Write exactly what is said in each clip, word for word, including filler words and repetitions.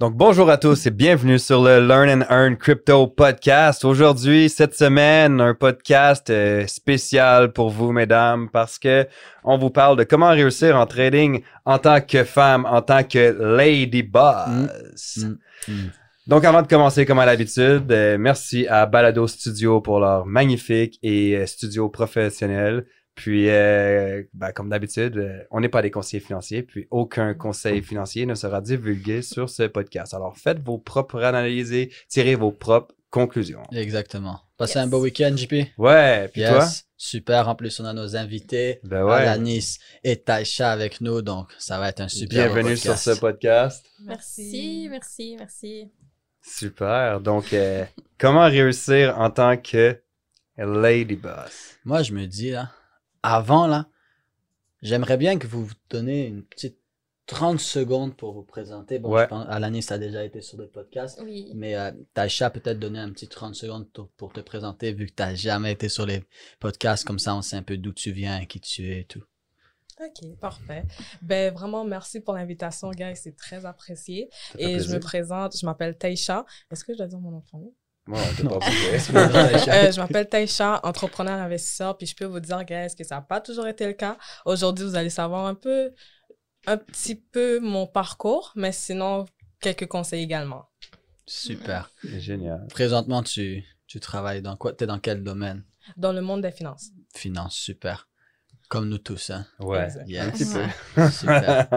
Donc, bonjour à tous et bienvenue sur le Learn and Earn Crypto Podcast. Aujourd'hui, cette semaine, un podcast spécial pour vous, mesdames, parce que on vous parle de comment réussir en trading en tant que femme, en tant que lady boss. Mmh, mmh, mmh. Donc, avant de commencer, comme à l'habitude, euh, merci à Balado Studio pour leur magnifique et euh, studio professionnel. Puis, euh, ben, comme d'habitude, euh, on n'est pas des conseillers financiers, puis aucun conseil financier ne sera divulgué sur ce podcast. Alors, faites vos propres analyses, et tirez vos propres conclusions. Exactement. Passez yes. un beau week-end, J P. Ouais, puis yes. toi? Super, en plus, on a nos invités, ben ouais. Alanis et Taïcha avec nous, donc ça va être un super Bienvenue podcast. Bienvenue sur ce podcast. Merci, merci, merci. Super. Donc, euh, comment réussir en tant que lady boss? Moi, je me dis, là, avant, là, j'aimerais bien que vous vous donniez une petite trente secondes pour vous présenter. Bon, ouais. je pense, Alanis, ça a déjà été sur des podcasts, oui. mais euh, Taïcha, peut-être donner un petit trente secondes t- pour te présenter, vu que tu n'as jamais été sur les podcasts, comme ça, on sait un peu d'où tu viens, qui tu es et tout. OK, parfait. Ben vraiment, merci pour l'invitation, guys. C'est très apprécié. Et plaisir. Je me présente, je m'appelle Taïcha. Est-ce que je dois dire mon nom de famille? Moi, on ne peut pas vous euh, Je m'appelle Taïcha, entrepreneur investisseur. Puis je peux vous dire, guys, que ça n'a pas toujours été le cas. Aujourd'hui, vous allez savoir un peu, un petit peu mon parcours, mais sinon, quelques conseils également. Super. C'est génial. Présentement, tu, tu travailles dans quoi? Tu es dans quel domaine? Dans le monde des finances. Finances, super. Comme nous tous, hein? Ouais, yes. un petit peu. Super.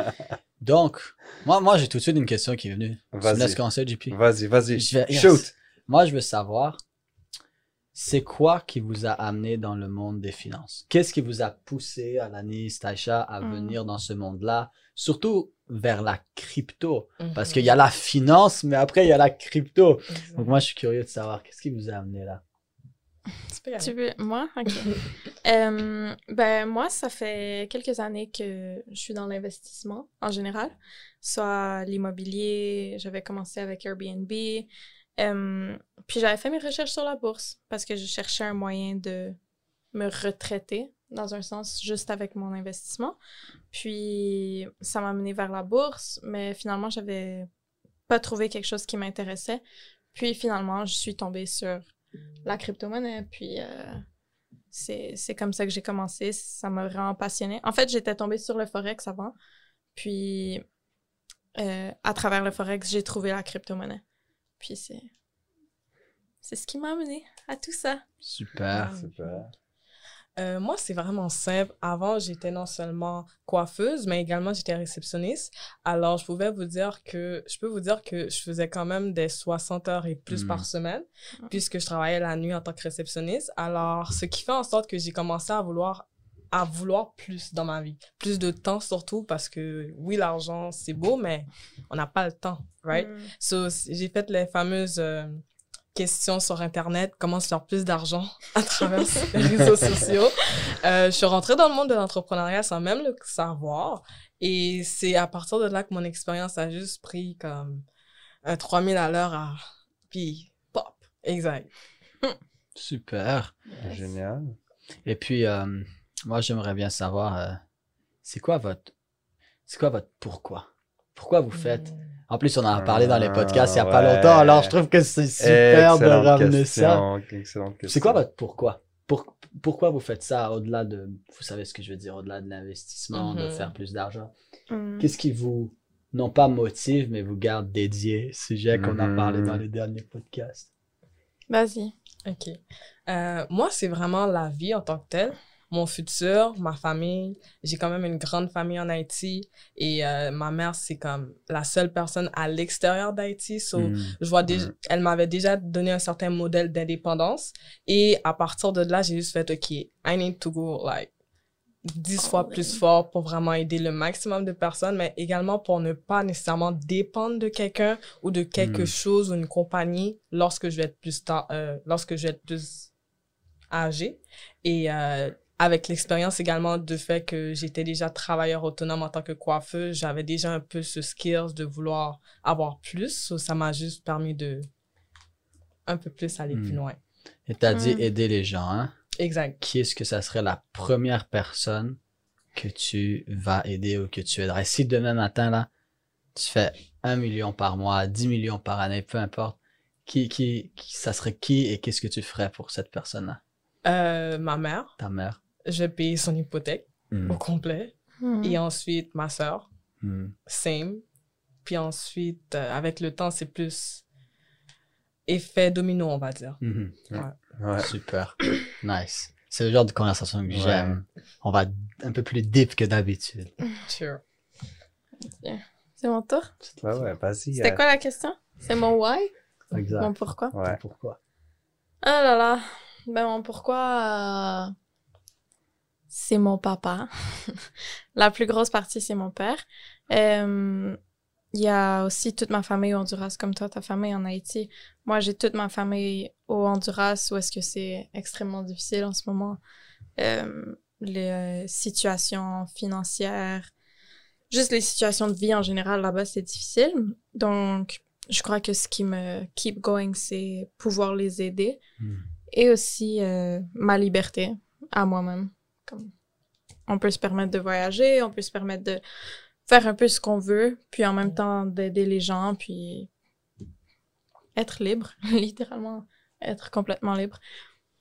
Donc, moi, moi j'ai tout de suite une question qui est venue. Vas-y. Tu me laisses commencer, J P? Vas-y, vas-y. Je vais, yes. Shoot! Moi, je veux savoir, c'est quoi qui vous a amené dans le monde des finances? Qu'est-ce qui vous a poussé, Alanis, Taïcha, à mm. venir dans ce monde-là? Surtout vers la crypto. Mm-hmm. Parce qu'il y a la finance, mais après, il y a la crypto. Mm-hmm. Donc, moi, je suis curieux de savoir, qu'est-ce qui vous a amené là? Tu veux moi? Ok. euh, ben moi, ça fait quelques années que je suis dans l'investissement en général, soit l'immobilier. J'avais commencé avec Airbnb, euh, puis j'avais fait mes recherches sur la bourse parce que je cherchais un moyen de me retraiter dans un sens juste avec mon investissement. Puis ça m'a amené vers la bourse, mais finalement j'avais pas trouvé quelque chose qui m'intéressait. Puis finalement, je suis tombée sur la crypto-monnaie, puis euh, c'est, c'est comme ça que j'ai commencé. Ça m'a vraiment passionnée. En fait, j'étais tombée sur le Forex avant, puis euh, à travers le Forex, j'ai trouvé la crypto-monnaie. Puis c'est, c'est ce qui m'a amenée à tout ça. Super, ouais. super. Euh, moi, c'est vraiment simple. Avant, j'étais non seulement coiffeuse, mais également j'étais réceptionniste. Alors, je pouvais vous dire que je peux vous dire que je faisais quand même des soixante heures et plus mmh. par semaine, puisque je travaillais la nuit en tant que réceptionniste. Alors, ce qui fait en sorte que j'ai commencé à vouloir à vouloir plus dans ma vie, plus de temps surtout, parce que oui, l'argent c'est beau, mais on n'a pas le temps, right? Mmh. So, j'ai fait les fameuses euh, questions sur Internet, comment se faire plus d'argent à travers les réseaux sociaux. Euh, je suis rentrée dans le monde de l'entrepreneuriat sans même le savoir. Et c'est à partir de là que mon expérience a juste pris comme un trois mille à l'heure à... Puis, pop! Exact. Super. Yes. Génial. Et puis, euh, moi, j'aimerais bien savoir, euh, c'est quoi votre... C'est quoi votre pourquoi? Pourquoi vous faites... Mmh. En plus, on en a parlé dans les podcasts il n'y a ouais. pas longtemps, alors je trouve que c'est super de ramener question, ça. Excellente question. C'est quoi votre pourquoi? Pour, pourquoi vous faites ça au-delà de, vous savez ce que je veux dire, au-delà de l'investissement, mm-hmm. de faire plus d'argent? Mm-hmm. Qu'est-ce qui vous, non pas motive, mais vous garde dédié, sujet qu'on mm-hmm. a parlé dans les derniers podcasts? Vas-y. OK. Euh, moi, c'est vraiment la vie en tant que telle. Mon futur, ma famille, j'ai quand même une grande famille en Haïti et euh, ma mère, c'est comme la seule personne à l'extérieur d'Haïti. So, mmh. je vois déjà, mmh. elle m'avait déjà donné un certain modèle d'indépendance et à partir de là, j'ai juste fait « OK, I need to go like dix fois plus fort pour vraiment aider le maximum de personnes, mais également pour ne pas nécessairement dépendre de quelqu'un ou de quelque mmh. chose ou une compagnie lorsque je vais être plus, ta- euh, lorsque je vais être plus âgée. » Et euh, avec l'expérience également du fait que j'étais déjà travailleur autonome en tant que coiffeuse, j'avais déjà un peu ce skills de vouloir avoir plus. Ça m'a juste permis de un peu plus aller mmh. plus loin. Et t'as mmh. dit aider les gens, hein? Exact. Qui est-ce que ça serait la première personne que tu vas aider ou que tu aiderais? Si demain matin, là, tu fais un million par mois, dix millions par année, peu importe, qui, qui, qui ça serait qui et qu'est-ce que tu ferais pour cette personne-là? Euh, ma mère. Ta mère. Je paye son hypothèque mmh. au complet. Mmh. Et ensuite, ma soeur. Mmh. Same. Puis ensuite, euh, avec le temps, c'est plus effet domino, on va dire. Mmh. Ouais. Ouais. Super. Nice. C'est le genre de conversation que ouais. j'aime. On va un peu plus deep que d'habitude. Sure. Yeah. C'est mon tour? Ouais, ouais, vas-y. C'était euh... quoi la question? C'est mon why? Exact. Mon pourquoi? Ouais. Pourquoi? Ah là là. Ben, mon pourquoi... Euh... C'est mon papa. La plus grosse partie, c'est mon père. Il euh, y a aussi toute ma famille au Honduras, comme toi, ta famille en Haïti. Moi, j'ai toute ma famille au Honduras, où est-ce que c'est extrêmement difficile en ce moment. Euh, les situations financières, juste les situations de vie en général, là-bas, c'est difficile. Donc, je crois que ce qui me keep going, c'est pouvoir les aider. Mm. Et aussi euh, ma liberté à moi-même. On peut se permettre de voyager, on peut se permettre de faire un peu ce qu'on veut, puis en même temps d'aider les gens, puis être libre, littéralement être complètement libre.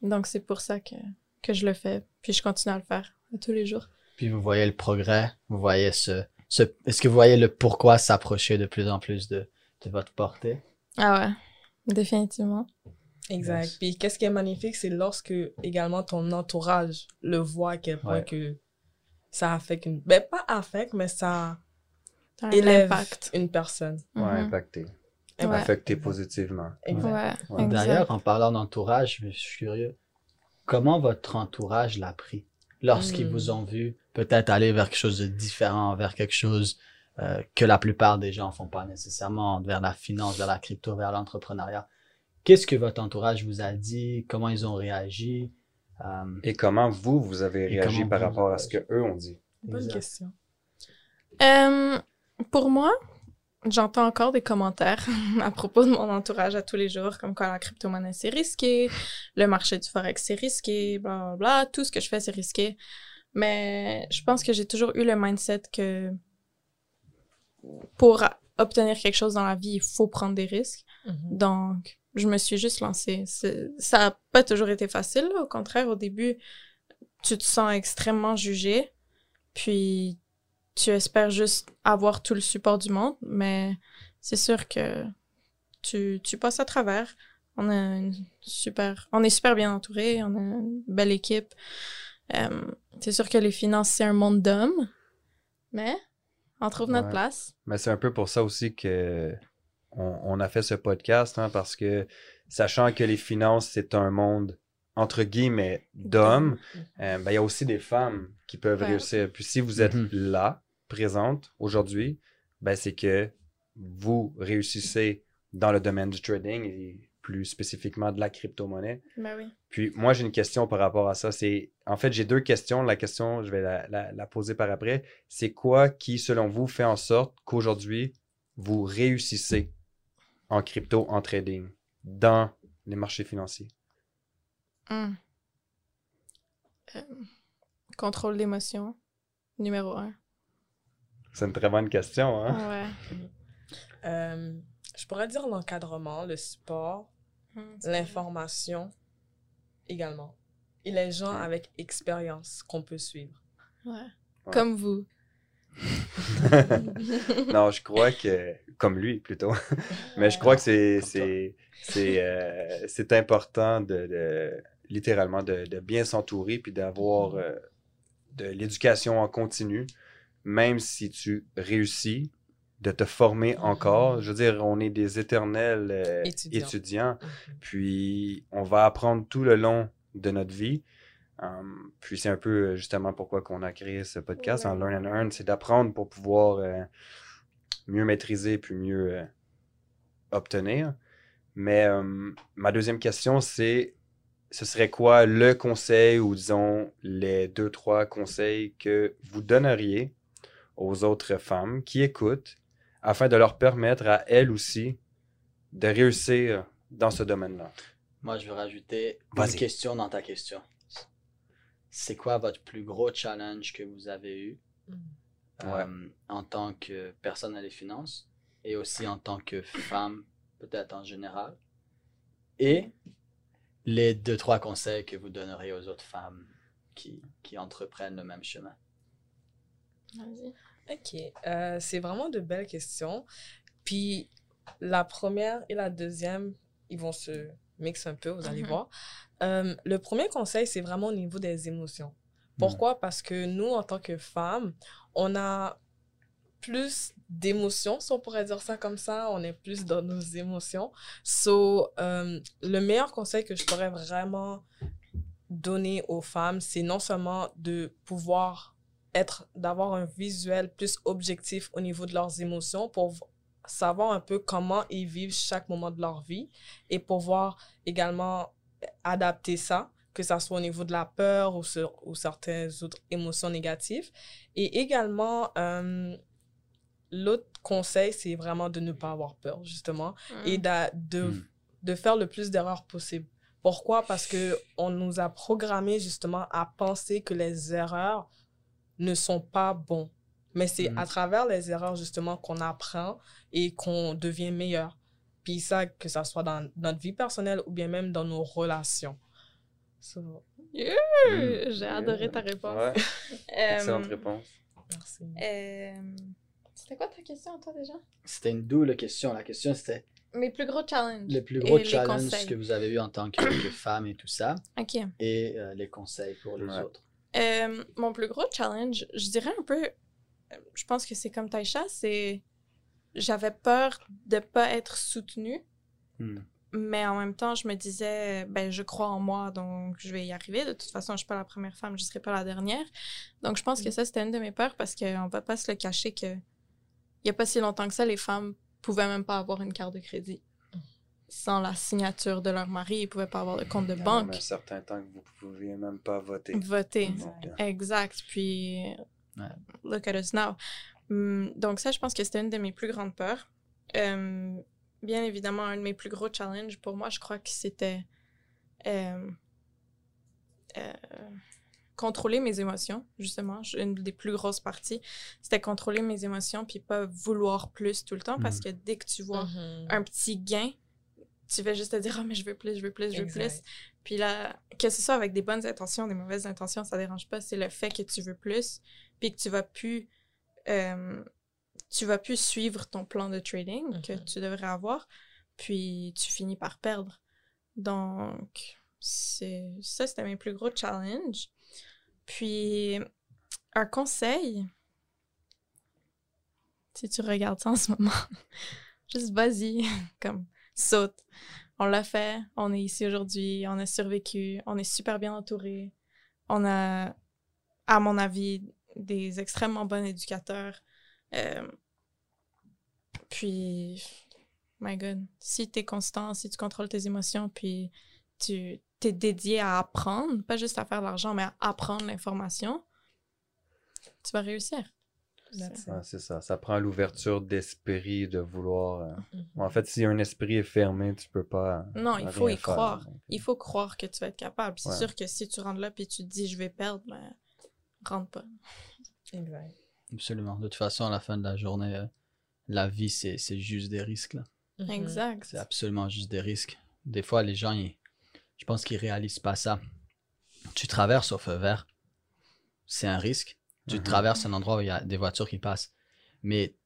Donc c'est pour ça que, que je le fais, puis je continue à le faire tous les jours. Puis vous voyez le progrès, vous voyez ce... ce est-ce que vous voyez le pourquoi s'approcher de plus en plus de, de votre portée? Ah ouais, définitivement. Exact. Yes. Puis qu'est-ce qui est magnifique, c'est lorsque également ton entourage le voit à quel point ouais. que ça affecte une... Ben, pas affecte, mais ça élève impact. Une personne. Ouais, mm-hmm. impacté. Ouais. Affecté positivement. Exact. Ouais. Ouais. D'ailleurs, en parlant d'entourage, je suis curieux, comment votre entourage l'a pris? Lorsqu'ils mm. vous ont vu peut-être aller vers quelque chose de différent, vers quelque chose euh, que la plupart des gens ne font pas nécessairement, vers la finance, vers la crypto, vers l'entrepreneuriat. Qu'est-ce que votre entourage vous a dit? Comment ils ont réagi? Um, et comment vous, vous avez réagi par rapport à ce qu'eux ont dit? Bonne question. Euh, pour moi, j'entends encore des commentaires à propos de mon entourage à tous les jours, comme quoi la crypto-monnaie, c'est risqué, le marché du forex, c'est risqué, bla, bla, bla, tout ce que je fais, c'est risqué. Mais je pense que j'ai toujours eu le mindset que pour obtenir quelque chose dans la vie, il faut prendre des risques. Mm-hmm. Donc, je me suis juste lancée. C'est, ça n'a pas toujours été facile, là. Au contraire, au début, tu te sens extrêmement jugée, puis tu espères juste avoir tout le support du monde, mais c'est sûr que tu, tu passes à travers. On a une super, on est super bien entourés, on a une belle équipe. Euh, c'est sûr que les finances, c'est un monde d'hommes, mais on trouve ouais. notre place. Mais c'est un peu pour ça aussi que... On, on a fait ce podcast hein, parce que, sachant que les finances, c'est un monde, entre guillemets, d'hommes, euh, ben, y a aussi des femmes qui peuvent ouais. réussir. Puis si vous êtes mm-hmm. là, présente, aujourd'hui, ben, c'est que vous réussissez dans le domaine du trading et plus spécifiquement de la crypto-monnaie. Ben oui. Puis moi, j'ai une question par rapport à ça. C'est, en fait, j'ai deux questions. La question, je vais la, la, la poser par après. C'est quoi qui, selon vous, fait en sorte qu'aujourd'hui, vous réussissez en crypto, en trading, dans les marchés financiers? Mmh. Euh, contrôle d'émotion, numéro un. C'est une très bonne question, hein? Ouais. euh, je pourrais dire l'encadrement, le support, mmh, l'information également. Et les gens mmh. avec expérience qu'on peut suivre. Ouais. Ouais. Comme vous. Non, je crois que, comme lui plutôt, mais je crois que c'est, c'est, c'est, euh, c'est important de, de littéralement de, de bien s'entourer puis d'avoir euh, de l'éducation en continu, même si tu réussis, de te former encore. Je veux dire, on est des éternels euh, étudiants, étudiants mm-hmm. puis on va apprendre tout le long de notre vie. Um, puis c'est un peu justement pourquoi qu'on a créé ce podcast en ouais. hein, Learn and Earn, c'est d'apprendre pour pouvoir euh, mieux maîtriser puis mieux euh, obtenir. Mais euh, ma deuxième question, c'est ce serait quoi le conseil ou disons les deux, trois conseils que vous donneriez aux autres femmes qui écoutent afin de leur permettre à elles aussi de réussir dans ce domaine-là? Moi, je vais rajouter Vas-y. une question dans ta question. C'est quoi votre plus gros challenge que vous avez eu? Mm. ouais. euh, en tant que personne à les finances et aussi en tant que femme, peut-être en général. Et les deux, trois conseils que vous donneriez aux autres femmes qui, qui entreprennent le même chemin. Vas-y. Ok, euh, c'est vraiment de belles questions. Puis la première et la deuxième, ils vont se mixer un peu, vous allez mm-hmm. voir. Euh, le premier conseil, c'est vraiment au niveau des émotions. Pourquoi? Mm. Parce que nous, en tant que femmes, on a plus d'émotions, si on pourrait dire ça comme ça. On est plus dans nos émotions. So, euh, le meilleur conseil que je pourrais vraiment donner aux femmes, c'est non seulement de pouvoir être, d'avoir un visuel plus objectif au niveau de leurs émotions pour savoir un peu comment ils vivent chaque moment de leur vie et pouvoir également adapter ça, que ça soit au niveau de la peur ou, sur, ou certaines autres émotions négatives. Et également, euh, l'autre conseil, c'est vraiment de ne pas avoir peur, justement, mmh. et de, de, mmh. de faire le plus d'erreurs possible. Pourquoi? Parce qu'on nous a programmés, justement, à penser que les erreurs ne sont pas bons. Mais c'est mmh. à travers les erreurs, justement, qu'on apprend et qu'on devient meilleur. Puis ça, que ça soit dans notre vie personnelle ou bien même dans nos relations. So. Yeah, mmh. J'ai adoré yeah. ta réponse. Ouais. euh, Excellente réponse. Merci. Euh, c'était quoi ta question, toi, déjà? C'était une double question. La question, c'était... Mes plus gros challenges. Les plus gros et challenges que vous avez eu en tant que, que femme et tout ça. OK. Et euh, les conseils pour les ouais. autres. Euh, mon plus gros challenge, je dirais un peu... Je pense que c'est comme Taïcha, c'est... J'avais peur de ne pas être soutenue, mm. mais en même temps, je me disais, ben, je crois en moi, donc je vais y arriver. De toute façon, je ne suis pas la première femme, je ne serai pas la dernière. Donc, je pense mm. que ça, c'était une de mes peurs parce qu'on ne peut pas se le cacher que il n'y a pas si longtemps que ça, les femmes ne pouvaient même pas avoir une carte de crédit. Mm. Sans la signature de leur mari, ils ne pouvaient pas avoir de compte de banque. Il y a un certain temps que vous ne pouviez même pas voter. Voter, donc, exact. Puis... Ouais. Look at us now. Donc ça, je pense que c'était une de mes plus grandes peurs. Euh, bien évidemment, un de mes plus gros challenges pour moi, je crois que c'était euh, euh, contrôler mes émotions, justement. Une des plus grosses parties, c'était contrôler mes émotions puis pas vouloir plus tout le temps, mmh. parce que dès que tu vois mmh. un petit gain, tu vas juste te dire « Ah, oh, mais je veux plus, je veux plus, je veux exact. Plus. » Puis là, que ce soit avec des bonnes intentions, des mauvaises intentions, ça dérange pas. C'est le fait que tu veux plus, puis que tu vas plus, euh, tu vas plus suivre ton plan de trading mm-hmm. que tu devrais avoir, puis tu finis par perdre. Donc, c'est ça, c'était mes plus gros challenges. Puis, un conseil, si tu regardes ça en ce moment, juste vas-y, comme saute. On l'a fait, on est ici aujourd'hui, on a survécu, on est super bien entouré. On a, à mon avis, des extrêmement bons éducateurs. Euh, puis, my God, si t'es constant, si tu contrôles tes émotions, puis tu t'es dédié à apprendre, pas juste à faire de l'argent, mais à apprendre l'information, tu vas réussir. C'est ouais, ça, ça prend l'ouverture d'esprit, de vouloir... Euh... Mm-hmm. Bon, en fait, si un esprit est fermé, tu peux pas... Non, il faut y faire, croire. Donc... Il faut croire que tu vas être capable. C'est ouais. sûr que si tu rentres là et tu te dis « je vais perdre ben, », rentre pas. Exact. Absolument. De toute façon, à la fin de la journée, euh, la vie, c'est, c'est juste des risques. Là. Mm-hmm. Exact. C'est absolument juste des risques. Des fois, les gens, ils... je pense qu'ils réalisent pas ça. Tu traverses au feu vert, c'est un risque. Tu mm-hmm. traverses un endroit où il y a des voitures qui passent. Mais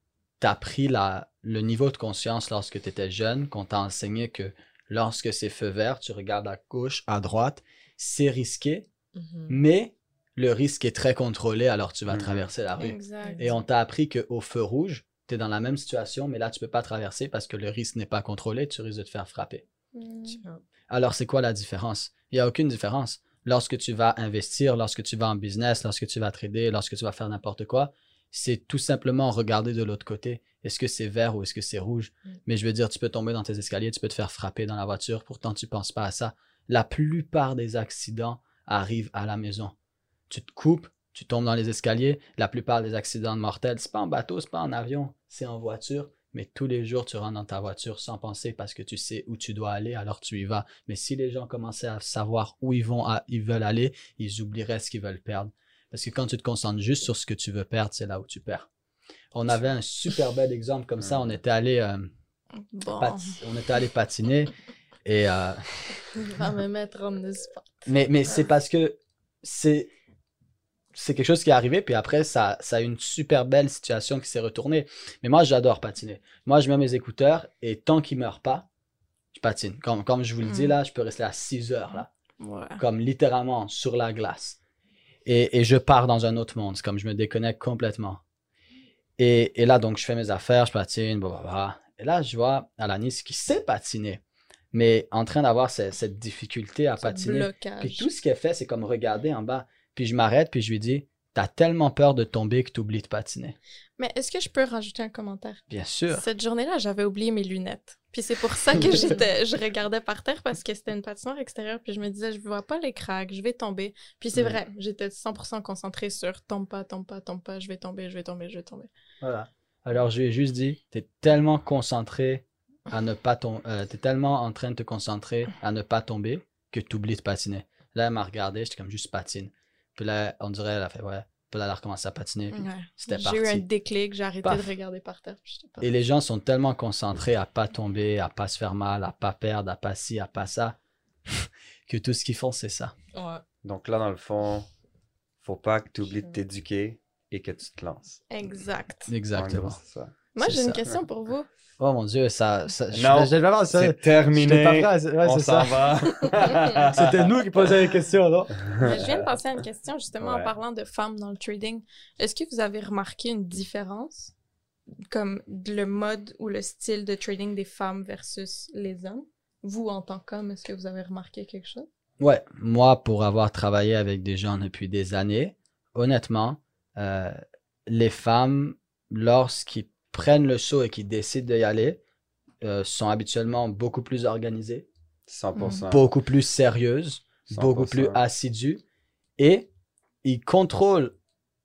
tu as pris la, le niveau de conscience lorsque tu étais jeune, qu'on t'a enseigné que lorsque c'est feu vert, tu regardes à gauche, à droite, c'est risqué, mm-hmm. mais le risque est très contrôlé, alors tu vas mm-hmm. traverser la rue. Exact. Et on t'a appris qu'au feu rouge, tu es dans la même situation, mais là, tu ne peux pas traverser parce que le risque n'est pas contrôlé, tu risques de te faire frapper. Mm-hmm. Alors, c'est quoi la différence? Il n'y a aucune différence. Lorsque tu vas investir, lorsque tu vas en business, lorsque tu vas trader, lorsque tu vas faire n'importe quoi, c'est tout simplement regarder de l'autre côté. Est-ce que c'est vert ou est-ce que c'est rouge? Mm. Mais je veux dire, tu peux tomber dans tes escaliers, tu peux te faire frapper dans la voiture, pourtant tu ne penses pas à ça. La plupart des accidents arrivent à la maison. Tu te coupes, tu tombes dans les escaliers. La plupart des accidents mortels, ce n'est pas en bateau, ce n'est pas en avion, c'est en voiture. Mais tous les jours, tu rentres dans ta voiture sans penser parce que tu sais où tu dois aller, alors tu y vas. Mais si les gens commençaient à savoir où ils vont, à, ils veulent aller, ils oublieraient ce qu'ils veulent perdre. Parce que quand tu te concentres juste sur ce que tu veux perdre, c'est là où tu perds. On avait un super bel exemple comme ça. On était allé euh, bon. on était allé patiner et... Euh... Il va me mettre en spot. Mais, mais c'est parce que c'est... c'est quelque chose qui est arrivé, puis après, ça, ça a une super belle situation qui s'est retournée. Mais moi, j'adore patiner. Moi, je mets mes écouteurs et tant qu'ils ne meurent pas, je patine. Comme, comme je vous le mmh. dis, là, je peux rester à six heures, là. Ouais. Comme littéralement sur la glace. Et, et je pars dans un autre monde, comme je me déconnecte complètement. Et, et là, donc, je fais mes affaires, je patine, blablabla. Et là, je vois Alanis qui sait patiner, mais en train d'avoir cette, cette difficulté à ce patiner. Blocage. Puis tout ce qu'elle fait, c'est comme regarder en bas. Puis je m'arrête, puis je lui dis, t'as tellement peur de tomber que t'oublies de patiner. Mais est-ce que je peux rajouter un commentaire? Bien sûr. Cette journée-là, j'avais oublié mes lunettes. Puis c'est pour ça que j'étais, je regardais par terre parce que c'était une patinoire extérieure. Puis je me disais, je vois pas les craques, je vais tomber. Puis c'est ouais. vrai, j'étais cent pour cent concentrée sur tombe pas, tombe pas, tombe pas, je vais tomber, je vais tomber, je vais tomber. Voilà. Alors je lui ai juste dit, t'es tellement concentré à ne pas tomber, euh, t'es tellement en train de te concentrer à ne pas tomber que t'oublies de patiner. Là, elle m'a regardé, j'étais comme juste patine. Puis là, on dirait, elle a fait, ouais. Puis là, elle a recommencé à patiner. Puis ouais. c'était parti. J'ai eu un déclic, j'ai arrêté Paf. de regarder par terre. Et les gens sont tellement concentrés à pas tomber, à pas se faire mal, à pas perdre, à pas ci, à pas ça, que tout ce qu'ils font, c'est ça. Ouais. Donc là, dans le fond, faut pas que tu oublies de t'éduquer et que tu te lances. Exact. Exactement. Gros, ça. Moi, j'ai une question pour vous. Oh mon Dieu, ça... ça non, c'est terminé, pas prêt, ouais, on s'en va. C'était nous qui posions les questions, non? Mais je viens de penser à une question, justement, ouais. en parlant de femmes dans le trading. Est-ce que vous avez remarqué une différence, comme le mode ou le style de trading des femmes versus les hommes? Vous, en tant qu'homme, est-ce que vous avez remarqué quelque chose? Ouais, moi, pour avoir travaillé avec des gens depuis des années, honnêtement, euh, les femmes, lorsqu'ils prennent le saut et qui décident d'y aller euh, sont habituellement beaucoup plus organisées, cent pour cent beaucoup plus sérieuses, cent pour cent beaucoup plus assidues, et ils contrôlent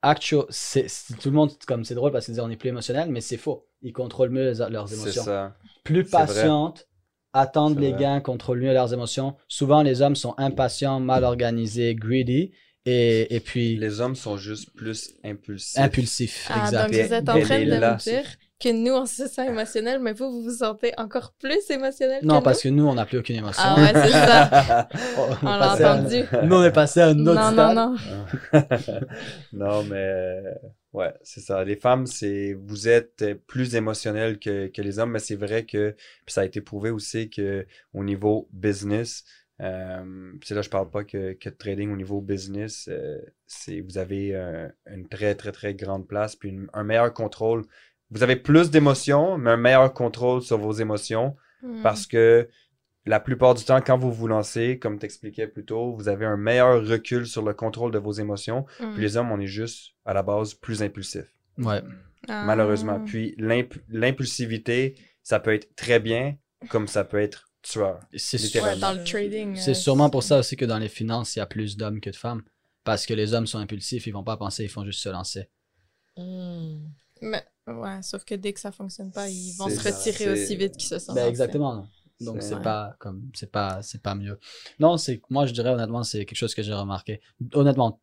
actual... c'est, c'est, tout le monde, comme c'est drôle parce qu'ils disent on est plus émotionnel, mais c'est faux. Ils contrôlent mieux les, leurs émotions. Ça. Plus patientes, attendent les vrai. gains, contrôlent mieux leurs émotions. Souvent, les hommes sont impatients, mal organisés, greedy. Et, et puis... Les hommes sont juste plus impulsifs. Impulsifs, ah, exact. Donc, vous êtes en train de me dire que nous, on se sent émotionnel, mais vous, vous vous sentez encore plus émotionnel que nous? Non, parce que nous, on n'a plus aucune émotion. Ah ouais, c'est ça. on on l'a entendu. À... Nous, on est passé à un autre stade. Non, non, non. non, mais... Ouais, c'est ça. Les femmes, c'est... Vous êtes plus émotionnels que, que les hommes, mais c'est vrai que... Puis ça a été prouvé aussi qu'au niveau business... Euh, c'est là je parle pas que, que de trading au niveau business, euh, c'est, vous avez un, une très très très grande place puis une, un meilleur contrôle. Vous avez plus d'émotions, mais un meilleur contrôle sur vos émotions mmh. parce que la plupart du temps, quand vous vous lancez, comme t'expliquais plus tôt, vous avez un meilleur recul sur le contrôle de vos émotions. Mmh. Puis les hommes, on est juste à la base plus impulsifs. Ouais. Ah. Malheureusement. Puis l'imp- l'impulsivité, ça peut être très bien comme ça peut être tueur. C'est sûr, ouais, dans le trading, c'est euh, sûrement c'est... pour ça aussi que dans les finances, il y a plus d'hommes que de femmes. Parce que les hommes sont impulsifs, ils vont pas penser, ils font juste se lancer. Mmh. Mais ouais, sauf que dès que ça fonctionne pas, ils vont c'est se retirer ça, aussi vite qu'ils se sentent. Ben, exactement. Non. Donc c'est, c'est pas comme c'est pas c'est pas mieux. Non, c'est moi je dirais honnêtement c'est quelque chose que j'ai remarqué. Honnêtement,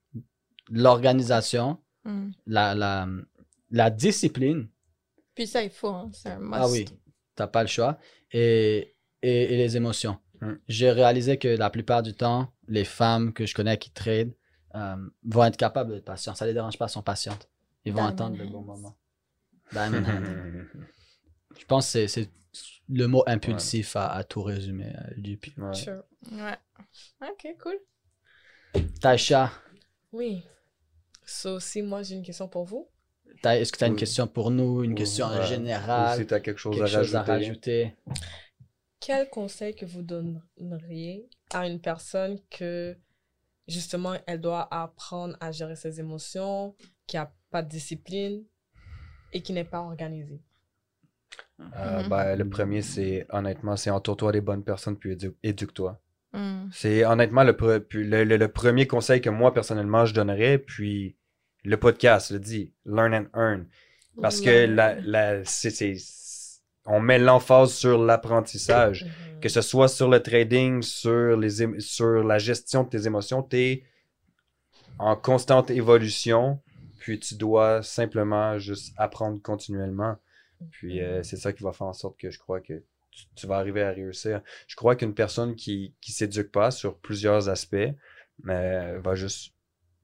l'organisation, mmh. la, la la discipline. Puis ça il faut, hein, c'est un must. Ah oui, t'as pas le choix. Et Et, et les émotions. Mm. J'ai réalisé que la plupart du temps, les femmes que je connais qui trade euh, vont être capables d'être patientes. Ça ne les dérange pas, elles sont patientes. Ils vont Diamond attendre hands. le bon moment. Diamond hand. Je pense que c'est, c'est le mot impulsif ouais. à, à tout résumer. À L D P. Ouais. Sure. Ouais. Ok, cool. Taïcha. Oui. So, si moi, j'ai une question pour vous. T'as, est-ce que tu as oui. une question pour nous, une oui. question ouais. générale? Ou si tu as quelque chose, quelque à, chose rajouter. à rajouter? Quel conseil que vous donneriez à une personne que, justement, elle doit apprendre à gérer ses émotions, qui n'a pas de discipline et qui n'est pas organisée? Euh, mm-hmm. ben, le premier, c'est, honnêtement, c'est entoure-toi des bonnes personnes puis édu- éduque-toi. Mm. C'est, honnêtement, le, pre- le, le, le premier conseil que moi, personnellement, je donnerais, puis le podcast le dit, « Learn and Earn ». Parce yeah. que la, la, c'est... c'est on met l'emphase sur l'apprentissage, mmh. que ce soit sur le trading, sur, les é- sur la gestion de tes émotions, t'es en constante évolution, puis tu dois simplement juste apprendre continuellement. Puis euh, c'est ça qui va faire en sorte que je crois que tu, tu vas arriver à réussir. Je crois qu'une personne qui ne s'éduque pas sur plusieurs aspects euh, va juste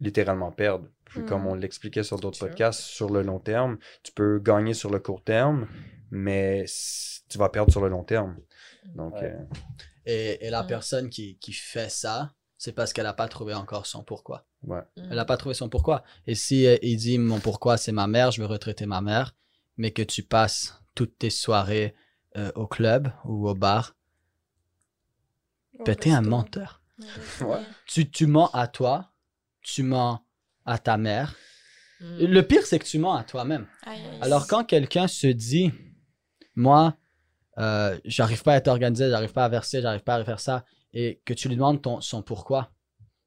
littéralement perdre. Puis mmh. comme on l'expliquait sur d'autres podcasts, sur le long terme, tu peux gagner sur le court terme, mais tu vas perdre sur le long terme. Donc, ouais. euh... et, et la mmh. personne qui, qui fait ça, c'est parce qu'elle n'a pas trouvé encore son pourquoi. Ouais. Mmh. Elle n'a pas trouvé son pourquoi. Et si euh, il dit, mon pourquoi, c'est ma mère, je veux retraiter ma mère, mais que tu passes toutes tes soirées euh, au club ou au bar, oh, ben, t'es un menteur. Ouais. Tu, tu mens à toi, tu mens à ta mère. Mm. Le pire, c'est que tu mens à toi-même. Ah, yes. Alors, quand quelqu'un se dit, moi, euh, j'arrive pas à être organisé, j'arrive pas à verser, j'arrive pas à faire ça, et que tu lui demandes ton, son pourquoi,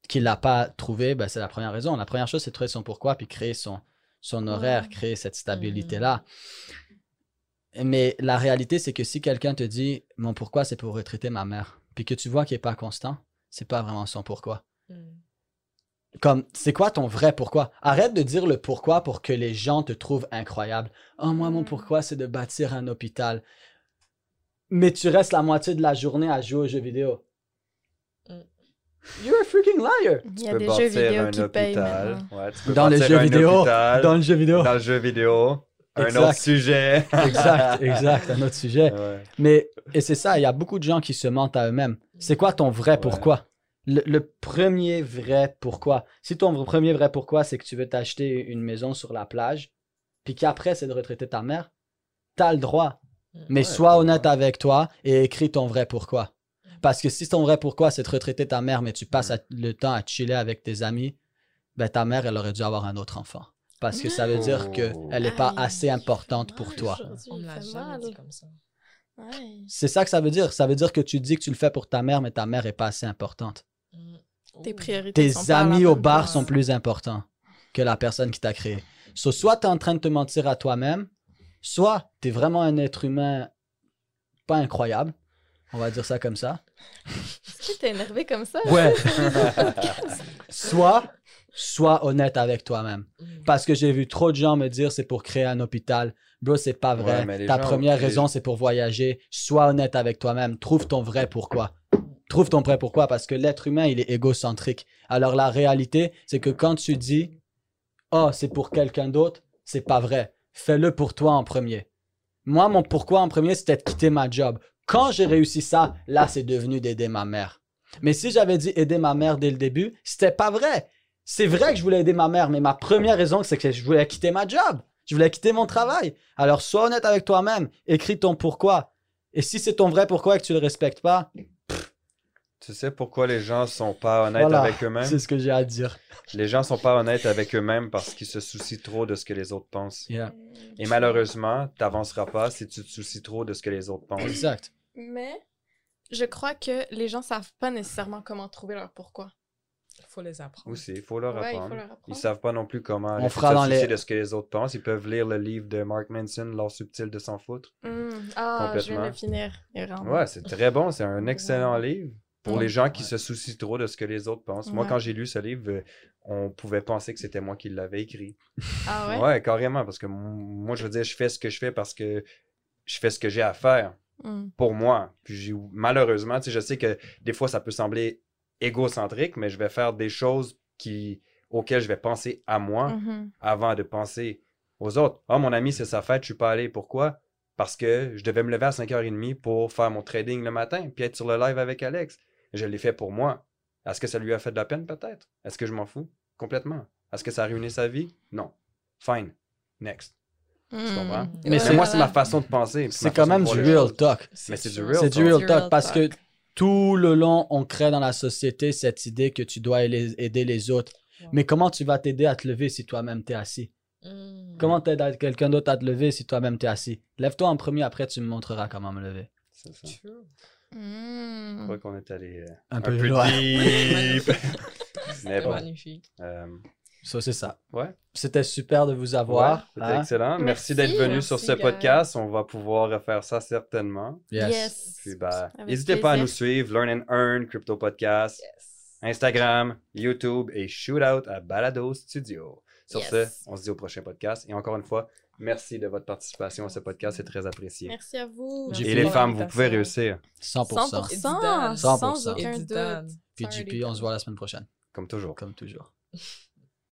qu'il l'a pas trouvé, ben, c'est la première raison. La première chose, c'est trouver son pourquoi, puis créer son... son horaire, créer cette stabilité-là. Mmh. Mais la réalité, c'est que si quelqu'un te dit « Mon pourquoi, c'est pour retraiter ma mère », puis que tu vois qu'il n'est pas constant, c'est pas vraiment son pourquoi. Mmh. Comme, c'est quoi ton vrai pourquoi? Arrête de dire le pourquoi pour que les gens te trouvent incroyable. « Oh, moi, mon pourquoi, c'est de bâtir un hôpital. » Mais tu restes la moitié de la journée à jouer aux jeux vidéo. You're a freaking liar! Il y a des jeux vidéo qui payent. Dans les jeux vidéo. Dans le jeu vidéo. Dans le jeu vidéo. Un autre sujet. Exact, exact, un autre sujet. Ouais. Mais, et c'est ça, il y a beaucoup de gens qui se mentent à eux-mêmes. C'est quoi ton vrai pourquoi? Ouais. Le, le premier vrai pourquoi. Si ton premier vrai pourquoi, c'est que tu veux t'acheter une maison sur la plage, puis qu'après, c'est de retraiter ta mère, t'as le droit. Mais ouais, sois honnête ouais. avec toi et écris ton vrai pourquoi. Parce que si ton vrai pourquoi, c'est de retraiter ta mère, mais tu passes à, le temps à chiller avec tes amis, ben ta mère, elle aurait dû avoir un autre enfant. Parce que ça veut dire qu'elle n'est pas assez importante pour toi. On ne l'a jamais dit comme ça. C'est ça que ça veut dire. Ça veut dire que tu dis que tu le fais pour ta mère, mais ta mère n'est pas assez importante. Tes priorités sont pas à la même place. Tes amis au bar sont plus importants que la personne qui t'a créé. So, soit tu es en train de te mentir à toi-même, soit tu es vraiment un être humain pas incroyable. On va dire ça comme ça. Est-ce que t'es énervé comme ça? Ouais. Soit, sois honnête avec toi-même. Parce que j'ai vu trop de gens me dire c'est pour créer un hôpital. Bro, c'est pas vrai. Ouais, ta gens, première les... raison, c'est pour voyager. Sois honnête avec toi-même. Trouve ton vrai pourquoi. Trouve ton vrai pourquoi parce que l'être humain, il est égocentrique. Alors, la réalité, c'est que quand tu dis « Oh, c'est pour quelqu'un d'autre », c'est pas vrai. Fais-le pour toi en premier. Moi, mon pourquoi en premier, c'était de quitter ma job. Quand j'ai réussi ça, là, c'est devenu d'aider ma mère. Mais si j'avais dit aider ma mère dès le début, c'était pas vrai. C'est vrai que je voulais aider ma mère, mais ma première raison, c'est que je voulais quitter ma job. Je voulais quitter mon travail. Alors, sois honnête avec toi-même. Écris ton pourquoi. Et si c'est ton vrai pourquoi et que tu le respectes pas... Pff. Tu sais pourquoi les gens sont pas honnêtes voilà, avec eux-mêmes? C'est ce que j'ai à dire. Les gens sont pas honnêtes avec eux-mêmes parce qu'ils se soucient trop de ce que les autres pensent. Yeah. Et malheureusement, tu n'avanceras pas si tu te soucies trop de ce que les autres pensent. Exact. Mais je crois que les gens ne savent pas nécessairement comment trouver leur pourquoi. Il faut les apprendre. Aussi, il faut leur apprendre. Ouais, il faut leur apprendre. Ils ne savent pas non plus comment on fera dans les... de ce que les autres pensent. Ils peuvent lire le livre de Mark Manson, L'Art subtil de s'en foutre. Mmh. Ah, je vais le finir. Ouais, c'est très bon. C'est un excellent ouais. livre pour ouais. les gens qui ouais. se soucient trop de ce que les autres pensent. Ouais. Moi, quand j'ai lu ce livre, on pouvait penser que c'était moi qui l'avais écrit. Ah ouais? Ouais, carrément. Parce que moi, je veux dire, je fais ce que je fais parce que je fais ce que j'ai à faire. Mm. Pour moi. Puis malheureusement, tu sais, je sais que des fois, ça peut sembler égocentrique, mais je vais faire des choses qui, auxquelles je vais penser à moi mm-hmm. avant de penser aux autres. « Ah, oh, mon ami, c'est sa fête, je suis pas allé. Pourquoi? Parce que je devais me lever à cinq heures trente pour faire mon trading le matin puis être sur le live avec Alex. Je l'ai fait pour moi. Est-ce que ça lui a fait de la peine? Peut-être. Est-ce que je m'en fous? Complètement. Est-ce que ça a ruiné sa vie? Non. Fine. Next. » Mmh. Tu comprends? Mais ouais. moi, c'est ma façon de penser. C'est quand même du real talk. Mais c'est du real talk. C'est du real talk parce que tout le long, on crée dans la société cette idée que tu dois aider les autres. Wow. Mais comment tu vas t'aider à te lever si toi-même t'es assis? Mmh. Comment t'aider quelqu'un d'autre à te lever si toi-même t'es assis? Lève-toi en premier, après tu me montreras comment me lever. C'est ça. Mmh. Je crois qu'on est allé euh, un, un peu, peu loin. Deep. Mais bon. Magnifique. Euh... So, c'est ça. Ouais. C'était super de vous avoir. Ouais, c'était hein? excellent. Merci, merci d'être venu sur ce gars. podcast. On va pouvoir refaire ça certainement. Yes. yes. Puis, bah, n'hésitez pas à nous suivre. Learn and Earn, Crypto Podcast. Yes. Instagram, YouTube et shootout à Balado Studio. Sur yes. ce, on se dit au prochain podcast. Et encore une fois, merci de votre participation à ce podcast. C'est très apprécié. Merci à vous. Merci. Et les femmes, vous pouvez réussir. cent pour cent. cent pour cent. cent pour cent. Sans aucun doute. Puis J P, on se voit la semaine prochaine. Comme toujours. Comme toujours.